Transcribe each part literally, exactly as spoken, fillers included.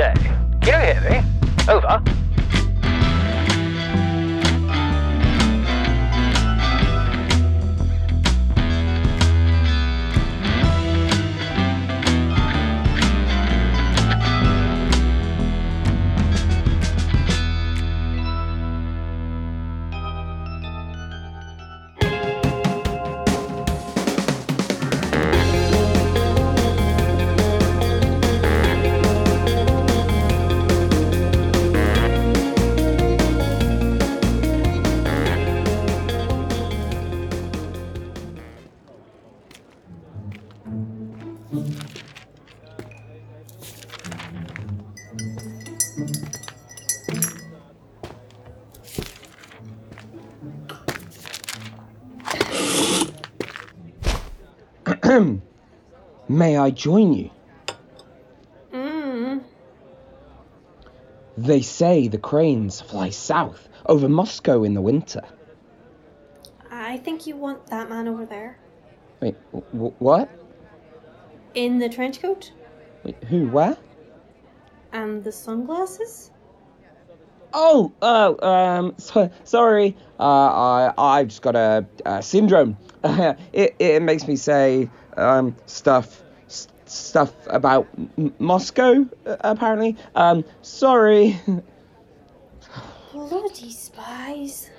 day. Can you hear me? Over. May I join you? Mm. They say the cranes fly south over Moscow in the winter. I think you want that man over there. Wait, w- what? In the trench coat. Wait, who, where? And the sunglasses. Oh, oh, um, so, sorry. Uh, I, I've just got a, a syndrome. it, it makes me say, um, stuff, st- stuff about m- Moscow, apparently. Um, sorry. Bloody spies.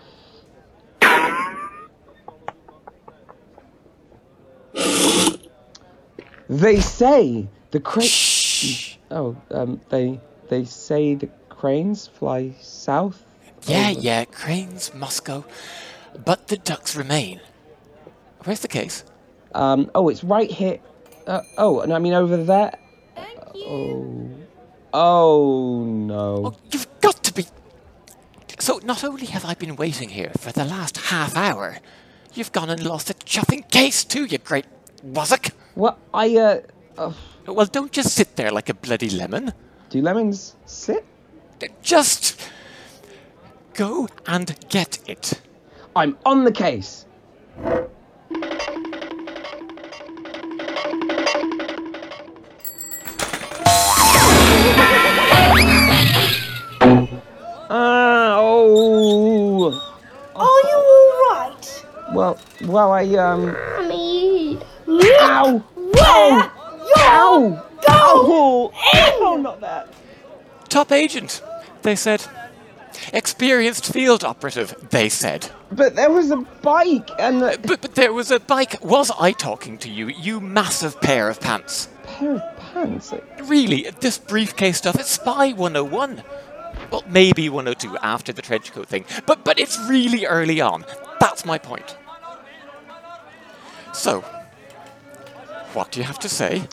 They say the cranes... Oh, um, they they say the cranes fly south? Yeah, over. yeah, cranes, Moscow. But the ducks remain. Where's the case? Um, oh, it's right here. Uh, oh, and I mean over there. Thank you. Oh. Oh, no. Oh, you've got to be... So not only have I been waiting here for the last half hour, you've gone and lost a chuffing case too, you great... Wazzock? Well, I, uh... Oh. Well, don't just sit there like a bloody lemon. Do lemons sit? Just... go and get it. I'm on the case. Ah, uh, oh... Are you all right? Well, well, I, um... Mommy... Ow! Where you go? Oh, not that. Top agent, they said. Experienced field operative, they said. But there was a bike and... The... But, but there was a bike. Was I talking to you, you massive pair of pants? Pair of pants? Really, this briefcase stuff, it's Spy one oh one. Well, maybe one oh two after the trench coat thing. But, but it's really early on. That's my point. So... what do you have to say?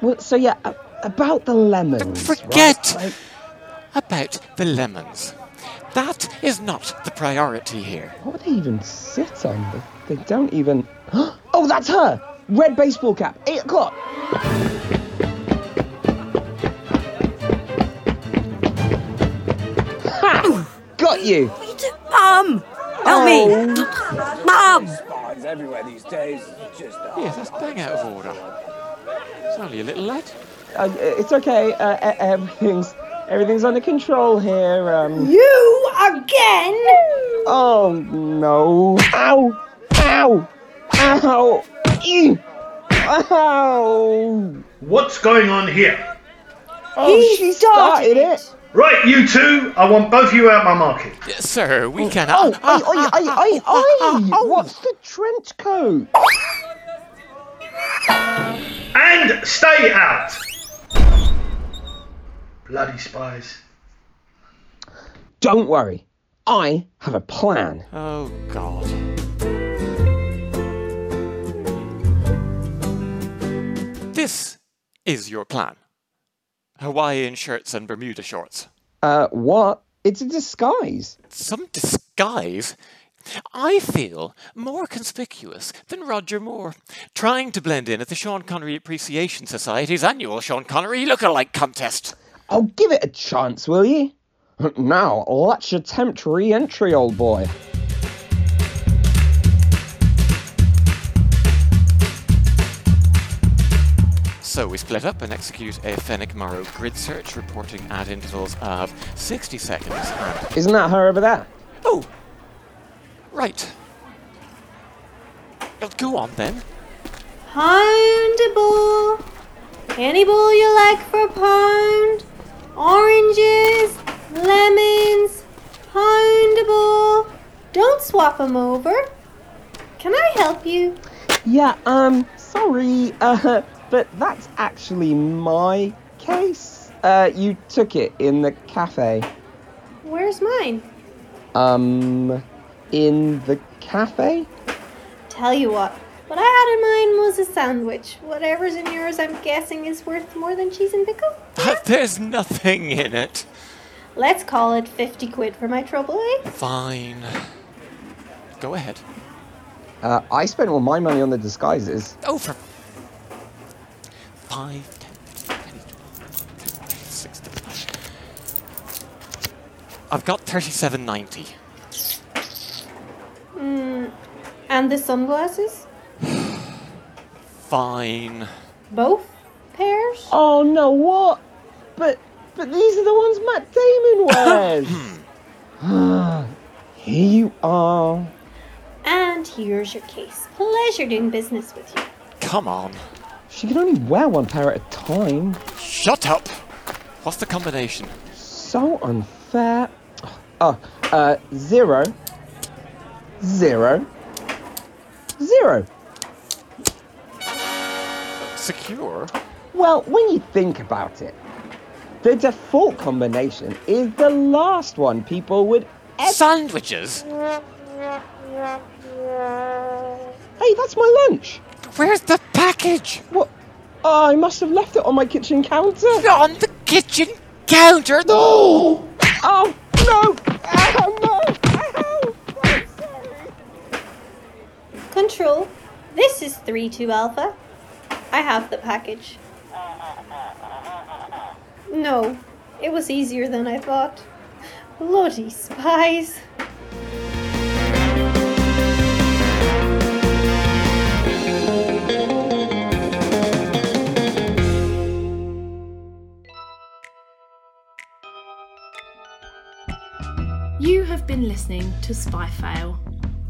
Well, so yeah, about the lemons. Forget right? like... about the lemons. That is not the priority here. What would they even sit on? They don't even... Oh, that's her! Red baseball cap, eight o'clock. Ha! Got you! What you Mum! Help oh. me! Mum! Everywhere these days. Just yes, that's bang out of order. It's only a little late. Uh, it's okay. Uh, everything's everything's under control here. Um. You again? Oh no! Ow! Ow! Ow! Ew! Ow! What's going on here? Oh, he she started, started it. it. Right, you two, I want both of you out my market. Yes, sir, we can... Oh, oh, oh, oh, oh, oh, oh, what's the trench coat? And stay out. Bloody spies. Don't worry, I have a plan. Oh, God. This is your plan. Hawaiian shirts and Bermuda shorts. Uh, what? It's a disguise. Some disguise? I feel more conspicuous than Roger Moore, trying to blend in at the Sean Connery Appreciation Society's annual Sean Connery lookalike contest. I'll give it a chance, will you? Now, let's attempt re-entry, old boy. So we split up and execute a Fennec Morrow grid search, reporting at intervals of sixty seconds. Isn't that her over there? Oh, right. Go on then. Pound a ball. Any ball you like for a pound. Oranges, lemons, pound a ball. Don't swap them over. Can I help you? Yeah, um, sorry, uh, but that's actually my case. Uh, you took it in the cafe. Where's mine? Um, in the cafe? Tell you what, what I had in mind was a sandwich. Whatever's in yours, I'm guessing, is worth more than cheese and pickle. Yeah? There's nothing in it. Let's call it fifty quid for my trouble, eh? Fine. Go ahead. Uh, I spent all my money on the disguises. Oh, for... five, ten, twenty, twenty, sixty. I've got thirty-seven ninety. Mm, and the sunglasses? Fine. Both pairs? Oh, no, what? But but these are the ones Matt Damon wears. Here you are. And here's your case. Pleasure doing business with you. Come on. She can only wear one pair at a time. Shut up. What's the combination? So unfair. Oh, uh, zero. Zero. Zero. Secure? Well, when you think about it, the default combination is the last one people would ever... Sandwiches? Hey, that's my lunch. Where's the package? What? Oh, I must have left it on my kitchen counter. On the kitchen counter? No! Oh, no! Oh, no! Oh, I'm sorry. Control, this is three two Alpha. I have the package. No, it was easier than I thought. Bloody spies. You have been listening to Spy Fail,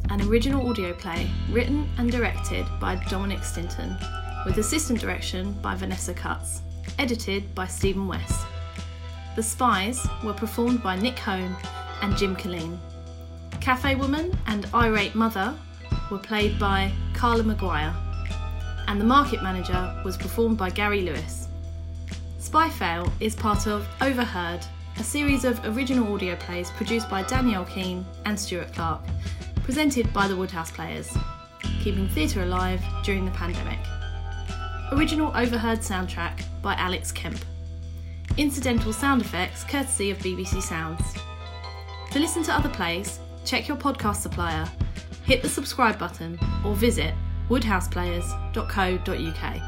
an original audio play written and directed by Dominic Stinton, with assistant direction by Vanessa Cutts, edited by Stephen Wess. The Spies were performed by Nick Hone and Jim Killeen. Cafe Woman and Irate Mother were played by Carla McGuire, and The Market Manager was performed by Gary Lewis. Spy Fail is part of Overheard, a series of original audio plays produced by Danielle Keene and Stuart Clark, presented by the Woodhouse Players, keeping theatre alive during the pandemic. Original Overheard soundtrack by Alex Kemp. Incidental sound effects courtesy of B B C Sounds. To listen to other plays, check your podcast supplier, hit the subscribe button, or visit woodhouse players dot co dot U K.